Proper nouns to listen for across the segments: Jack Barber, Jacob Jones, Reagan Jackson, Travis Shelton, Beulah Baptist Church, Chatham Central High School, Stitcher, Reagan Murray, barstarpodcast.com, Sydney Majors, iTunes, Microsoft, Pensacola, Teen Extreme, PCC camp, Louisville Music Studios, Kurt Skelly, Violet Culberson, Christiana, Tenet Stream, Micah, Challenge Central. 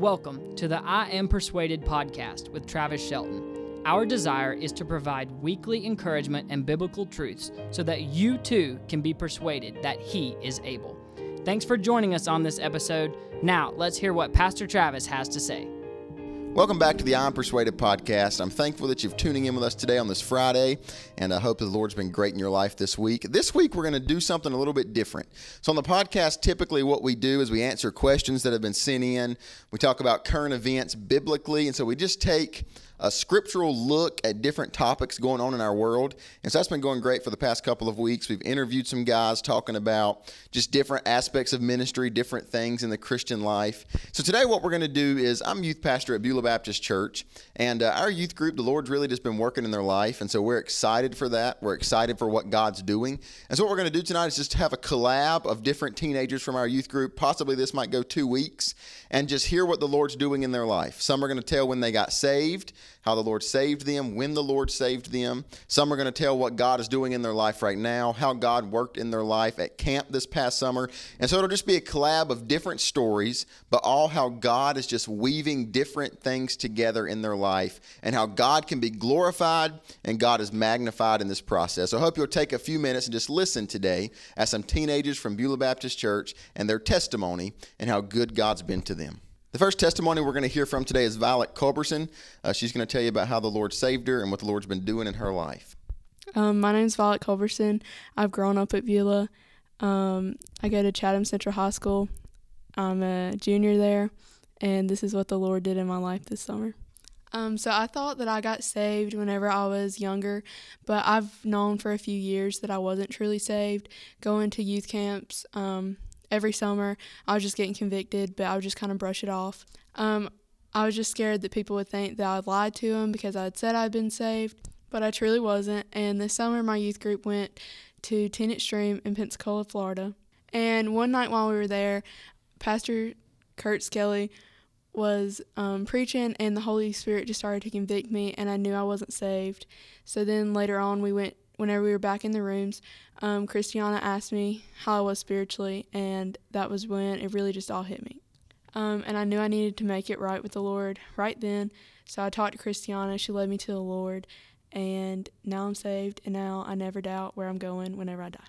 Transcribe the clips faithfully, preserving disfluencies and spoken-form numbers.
Welcome to the I Am Persuaded podcast with Travis Shelton. Our desire is to provide weekly encouragement and biblical truths so that you too can be persuaded that he is able. Thanks for joining us on this episode. Now, let's hear what Pastor Travis has to say. Welcome back to the I'm Persuaded podcast. I'm thankful that you're tuning in with us today on this Friday, and I hope that the Lord's been great in your life this week. This week, we're going to do something a little bit different. So on the podcast, typically what we do is we answer questions that have been sent in. We talk about current events biblically, and so we just take a scriptural look at different topics going on in our world. And so that's been going great for the past couple of weeks. We've interviewed some guys talking about just different aspects of ministry, different things in the Christian life. So today what we're going to do is I'm youth pastor at Beulah Baptist Church, and uh, our youth group, the Lord's really just been working in their life. And so we're excited for that. We're excited for what God's doing. And so what we're going to do tonight is just have a collab of different teenagers from our youth group. Possibly this might go two weeks and just hear what the Lord's doing in their life. Some are going to tell when they got saved, how the Lord saved them, when the Lord saved them. Some are going to tell what God is doing in their life right now, how God worked in their life at camp this past summer. And so it'll just be a collab of different stories, but all how God is just weaving different things together in their life and how God can be glorified and God is magnified in this process. So I hope you'll take a few minutes and just listen today as some teenagers from Beulah Baptist Church and their testimony and how good God's been to them. The first testimony we're going to hear from today is Violet Culberson. Uh, she's going to tell you about how the Lord saved her and what the Lord's been doing in her life. Um, my name's Violet Culberson. I've grown up at Beulah. Um, I go to Chatham Central High School. I'm a junior there, and this is what the Lord did in my life this summer. Um, so I thought that I got saved whenever I was younger, but I've known for a few years that I wasn't truly saved. Going to youth camps, um, every summer, I was just getting convicted, but I would just kind of brush it off. Um, I was just scared that people would think that I had lied to them because I had said I had been saved, but I truly wasn't. And this summer, my youth group went to Tenet Stream in Pensacola, Florida. And one night while we were there, Pastor Kurt Skelly was um, preaching, and the Holy Spirit just started to convict me, and I knew I wasn't saved. So then later on, we went whenever we were back in the rooms, um, Christiana asked me how I was spiritually, and that was when it really just all hit me. Um, and I knew I needed to make it right with the Lord right then, so I talked to Christiana. She led me to the Lord, and now I'm saved, and now I never doubt where I'm going whenever I die.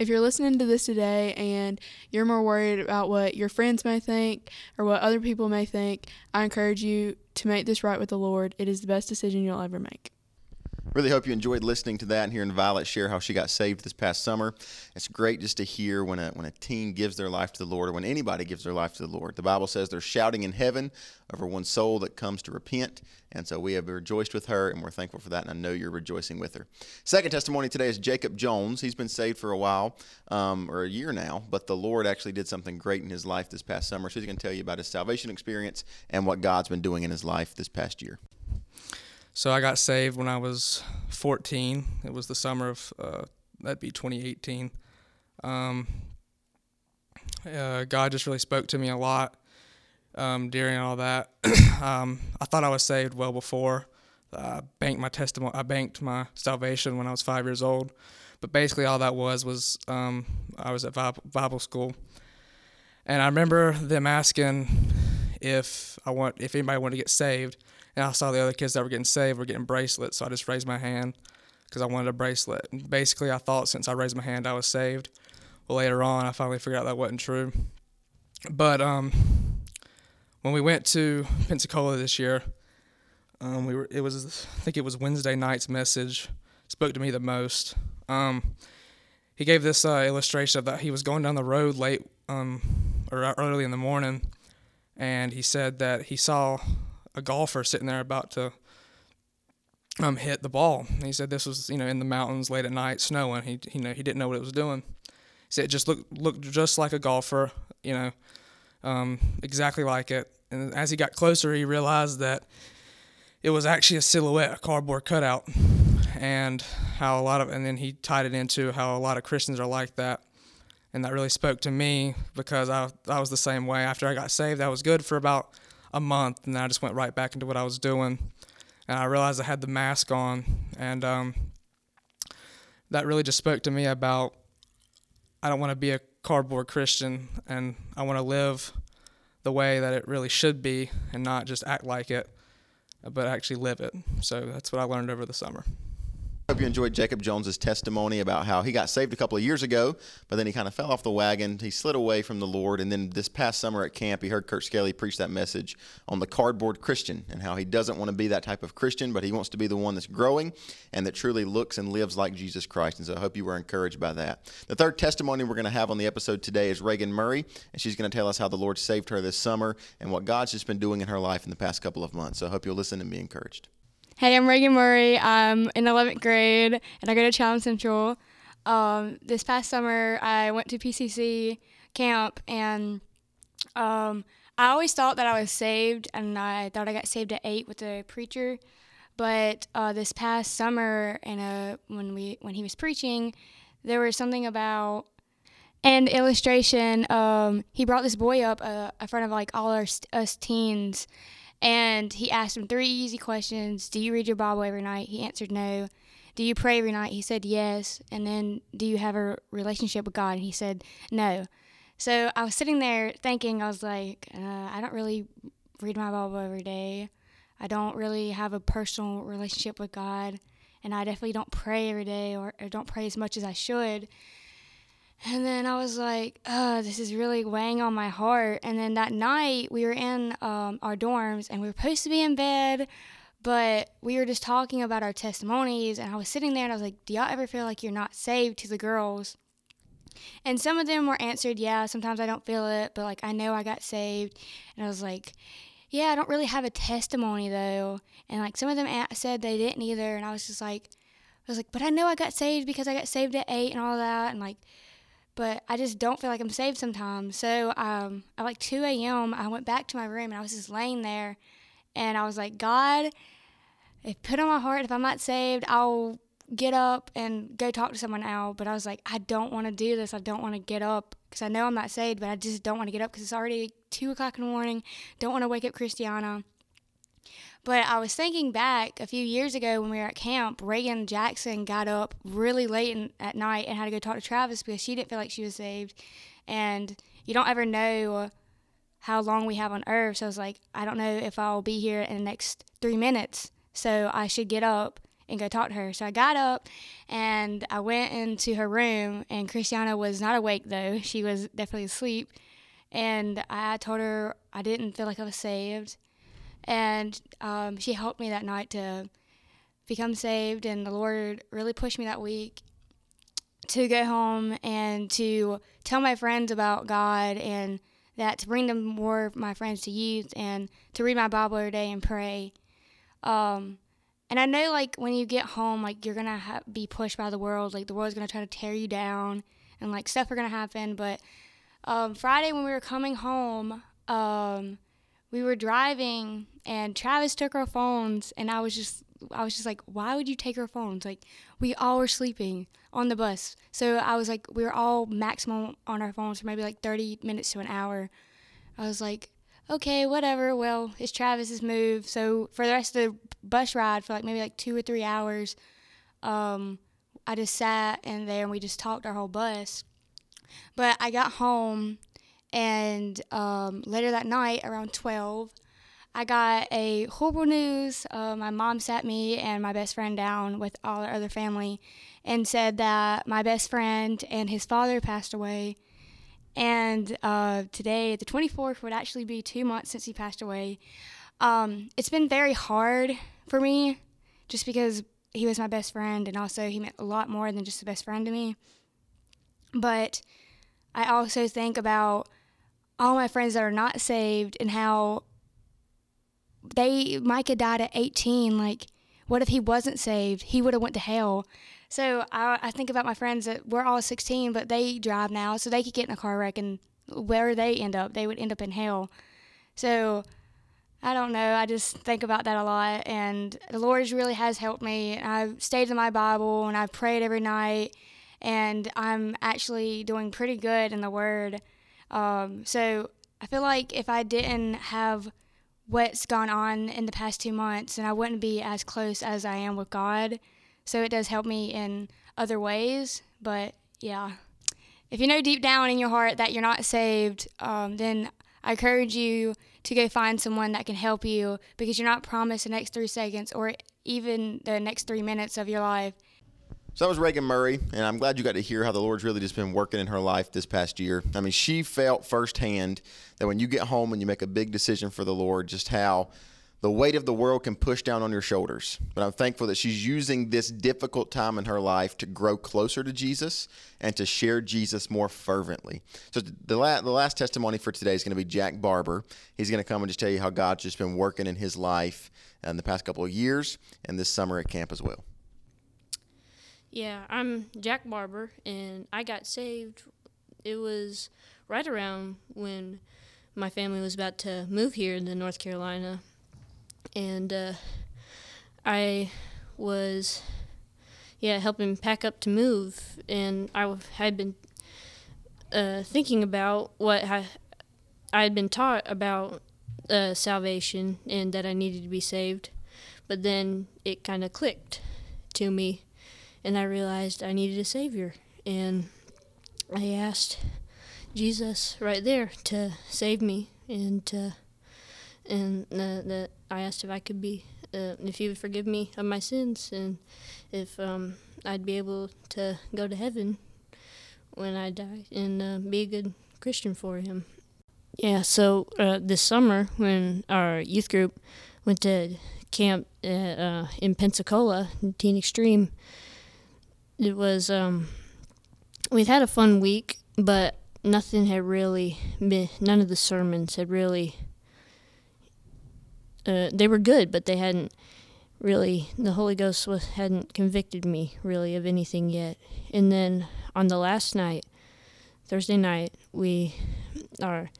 If you're listening to this today and you're more worried about what your friends may think or what other people may think, I encourage you to make this right with the Lord. It is the best decision you'll ever make. Really hope you enjoyed listening to that and hearing Violet share how she got saved this past summer. It's great just to hear when a when a teen gives their life to the Lord, or when anybody gives their life to the Lord. The Bible says they're shouting in heaven over one soul that comes to repent. And so we have rejoiced with her, and we're thankful for that, and I know you're rejoicing with her. Second testimony today is Jacob Jones. He's been saved for a while, um, or a year now, but the Lord actually did something great in his life this past summer. So he's going to tell you about his salvation experience and what God's been doing in his life this past year. So I got saved when I was fourteen. It was the summer of, uh, that'd be twenty eighteen. Um, uh, God just really spoke to me a lot um, during all that. um, I thought I was saved well before. I banked my testimony. I banked my salvation when I was five years old. But basically all that was was um, I was at Bible school, and I remember them asking if I want if anybody wanted to get saved. And I saw the other kids that were getting saved were getting bracelets, so I just raised my hand because I wanted a bracelet. And basically, I thought since I raised my hand, I was saved. Well, later on, I finally figured out that wasn't true. But um, when we went to Pensacola this year, um, we were, it was I think it was Wednesday night's message spoke to me the most. Um, he gave this uh, illustration of that he was going down the road late um, or early in the morning, and he said that he saw a golfer sitting there about to um, hit the ball. And he said this was, you know, in the mountains late at night, snowing. He, you know, he didn't know what it was doing. He said it just looked looked just like a golfer, you know, um, exactly like it. And as he got closer, he realized that it was actually a silhouette, a cardboard cutout, and how a lot of. And then he tied it into how a lot of Christians are like that. And that really spoke to me because I I was the same way. After I got saved, I was good for about a month, and then I just went right back into what I was doing, and I realized I had the mask on, and um, that really just spoke to me about I don't want to be a cardboard Christian, and I want to live the way that it really should be and not just act like it, but actually live it. So that's what I learned over the summer. I hope you enjoyed Jacob Jones's testimony about how he got saved a couple of years ago, but then he kind of fell off the wagon. He slid away from the Lord, and then this past summer at camp, he heard Kurt Skelly preach that message on the cardboard Christian and how he doesn't want to be that type of Christian, but he wants to be the one that's growing and that truly looks and lives like Jesus Christ. And so I hope you were encouraged by that. The third testimony we're going to have on the episode today is Reagan Murray, and she's going to tell us how the Lord saved her this summer and what God's just been doing in her life in the past couple of months. So I hope you'll listen and be encouraged. Hey, I'm Reagan Murray. I'm in eleventh grade, and I go to Challenge Central. Um, this past summer, I went to P C C camp, and um, I always thought that I was saved, and I thought I got saved at eight with a preacher. But uh, this past summer, and uh, when we when he was preaching, there was something about an illustration. Um, he brought this boy up uh, in front of like all our us teens. And he asked him three easy questions. Do you read your Bible every night? He answered no. Do you pray every night? He said yes. And then, do you have a relationship with God? And he said no. So I was sitting there thinking, I was like, uh, I don't really read my Bible every day. I don't really have a personal relationship with God. And I definitely don't pray every day or, or don't pray as much as I should. And then I was like, oh, this is really weighing on my heart. And then that night we were in um, our dorms and we were supposed to be in bed, but we were just talking about our testimonies. And I was sitting there and I was like, do y'all ever feel like you're not saved, to the girls? And some of them were answered, yeah, sometimes I don't feel it, but like I know I got saved. And I was like, yeah, I don't really have a testimony though. And like some of them said they didn't either. And I was just like, I was like, but I know I got saved because I got saved at eight and all that. And like, but I just don't feel like I'm saved sometimes. So um, at like two a.m., I went back to my room, and I was just laying there. And I was like, God, if put on my heart, if I'm not saved, I'll get up and go talk to someone else. But I was like, I don't want to do this. I don't want to get up because I know I'm not saved, but I just don't want to get up because it's already two o'clock in the morning. Don't want to wake up Christiana. But I was thinking back a few years ago when we were at camp, Reagan Jackson got up really late in, at night and had to go talk to Travis because she didn't feel like she was saved. And you don't ever know how long we have on earth. So I was like, I don't know if I'll be here in the next three minutes. So I should get up and go talk to her. So I got up and I went into her room, and Christiana was not awake though. She was definitely asleep. And I told her I didn't feel like I was saved. And um, she helped me that night to become saved, and the Lord really pushed me that week to go home and to tell my friends about God, and that to bring them more of my friends to youth and to read my Bible every day and pray. Um, and I know, like, when you get home, like, you're going to ha- be pushed by the world. Like, the world's going to try to tear you down, and, like, stuff are going to happen. But um, Friday when we were coming home, um, we were driving, and Travis took our phones, and I was just I was just like, why would you take our phones? Like, we all were sleeping on the bus. So I was like, we were all maximum on our phones for maybe like thirty minutes to an hour. I was like, okay, whatever. Well, it's Travis's move. So for the rest of the bus ride, for like maybe like two or three hours, um, I just sat in there, and we just talked our whole bus. But I got home. And um, later that night, around twelve, I got a horrible news. Uh, my mom sat me and my best friend down with all our other family and said that my best friend and his father passed away. And uh, today, the twenty-fourth, would actually be two months since he passed away. Um, it's been very hard for me just because he was my best friend, and also he meant a lot more than just a best friend to me. But I also think about all my friends that are not saved and how they, Micah died at eighteen. Like, what if he wasn't saved? He would have went to hell. So I, I think about my friends that we're all sixteen, but they drive now, so they could get in a car wreck, and where they end up, they would end up in hell. So I don't know. I just think about that a lot, and the Lord really has helped me. I've stayed in my Bible, and I've prayed every night, and I'm actually doing pretty good in the Word. Um, so I feel like if I didn't have what's gone on in the past two months, then I wouldn't be as close as I am with God. So it does help me in other ways. But yeah, if you know deep down in your heart that you're not saved, um, then I encourage you to go find someone that can help you, because you're not promised the next three seconds or even the next three minutes of your life. So that was Reagan Murray, and I'm glad you got to hear how the Lord's really just been working in her life this past year. I mean, she felt firsthand that when you get home and you make a big decision for the Lord, just how the weight of the world can push down on your shoulders. But I'm thankful that she's using this difficult time in her life to grow closer to Jesus and to share Jesus more fervently. So the last, the last testimony for today is going to be Jack Barber. He's going to come and just tell you how God's just been working in his life in the past couple of years and this summer at camp as well. Yeah, I'm Jack Barber, and I got saved. It was right around when my family was about to move here to North Carolina, and uh, I was, yeah, helping pack up to move, and I had been uh, thinking about what I, I had been taught about uh, salvation and that I needed to be saved, but then it kind of clicked to me. And I realized I needed a Savior, and I asked Jesus right there to save me, and to, and uh, that I asked if I could be, uh, if He would forgive me of my sins, and if um, I'd be able to go to heaven when I die and uh, be a good Christian for Him. Yeah. So uh, this summer, when our youth group went to camp uh, uh, in Pensacola, Teen Extreme. It was, um, we'd had a fun week, but nothing had really been, none of the sermons had really, uh, they were good, but they hadn't really, the Holy Ghost was, hadn't convicted me really of anything yet. And then on the last night, Thursday night, we, our,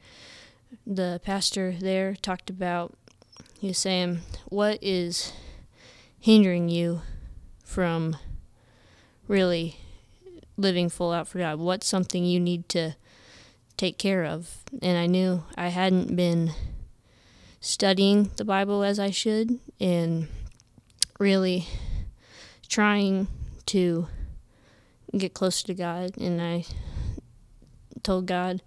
the pastor there talked about, he was saying, what is hindering you from really living full out for God? What's something you need to take care of? And I knew I hadn't been studying the Bible as I should and really trying to get closer to God. And I told God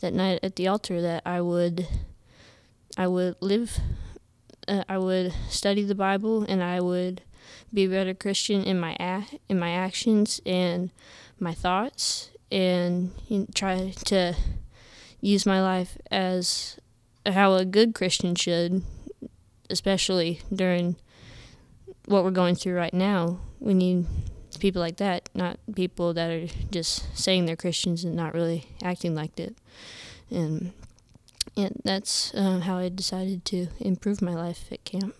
that night at the altar that I would, I would live, uh, I would study the Bible, and I would be a better Christian in my ac- in my actions and my thoughts, and you know, try to use my life as how a good Christian should, especially during what we're going through right now. We need people like that, not people that are just saying they're Christians and not really acting like it. And, and that's uh, how I decided to improve my life at camp.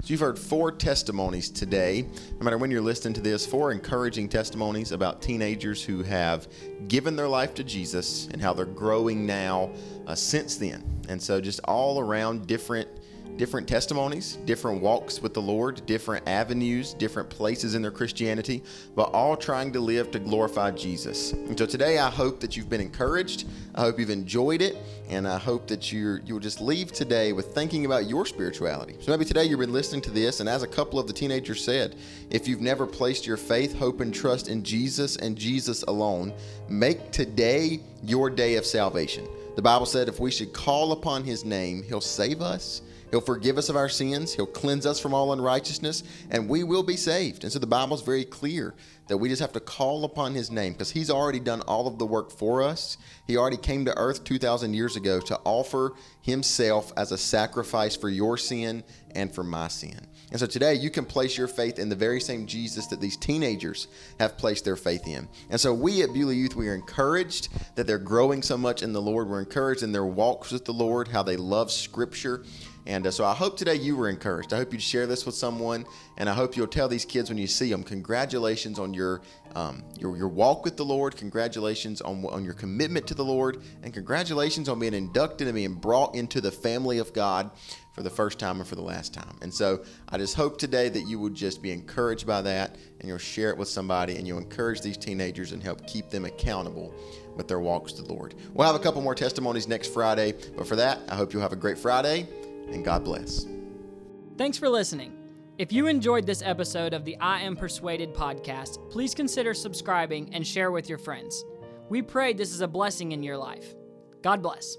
So you've heard four testimonies today. No matter when you're listening to this, four encouraging testimonies about teenagers who have given their life to Jesus and how they're growing now uh, since then. And so just all around different different testimonies, different walks with the Lord, different avenues, different places in their Christianity, but all trying to live to glorify Jesus. And so today I hope that you've been encouraged. I hope you've enjoyed it. And I hope that you're, you'll just leave today with thinking about your spirituality. So maybe today you've been listening to this, and as a couple of the teenagers said, if you've never placed your faith, hope, and trust in Jesus and Jesus alone, make today your day of salvation. The Bible said if we should call upon His name, He'll save us. He'll forgive us of our sins. He'll cleanse us from all unrighteousness, and we will be saved. And so the Bible's very clear that we just have to call upon His name, because He's already done all of the work for us. He already came to earth two thousand years ago to offer Himself as a sacrifice for your sin and for my sin. And so today you can place your faith in the very same Jesus that these teenagers have placed their faith in. And so we at Beulah Youth, we are encouraged that they're growing so much in the Lord. We're encouraged in their walks with the Lord, how they love Scripture. And uh, so I hope today you were encouraged. I hope you'd share this with someone, and I hope you'll tell these kids when you see them, congratulations on your um, your, your walk with the Lord, congratulations on, on your commitment to the Lord, and congratulations on being inducted and being brought into the family of God for the first time and for the last time. And so I just hope today that you would just be encouraged by that, and you'll share it with somebody, and you'll encourage these teenagers and help keep them accountable with their walks to the Lord. We'll have a couple more testimonies next Friday, but for that, I hope you'll have a great Friday. And God bless. Thanks for listening. If you enjoyed this episode of the I Am Persuaded podcast, please consider subscribing and share with your friends. We pray this is a blessing in your life. God bless.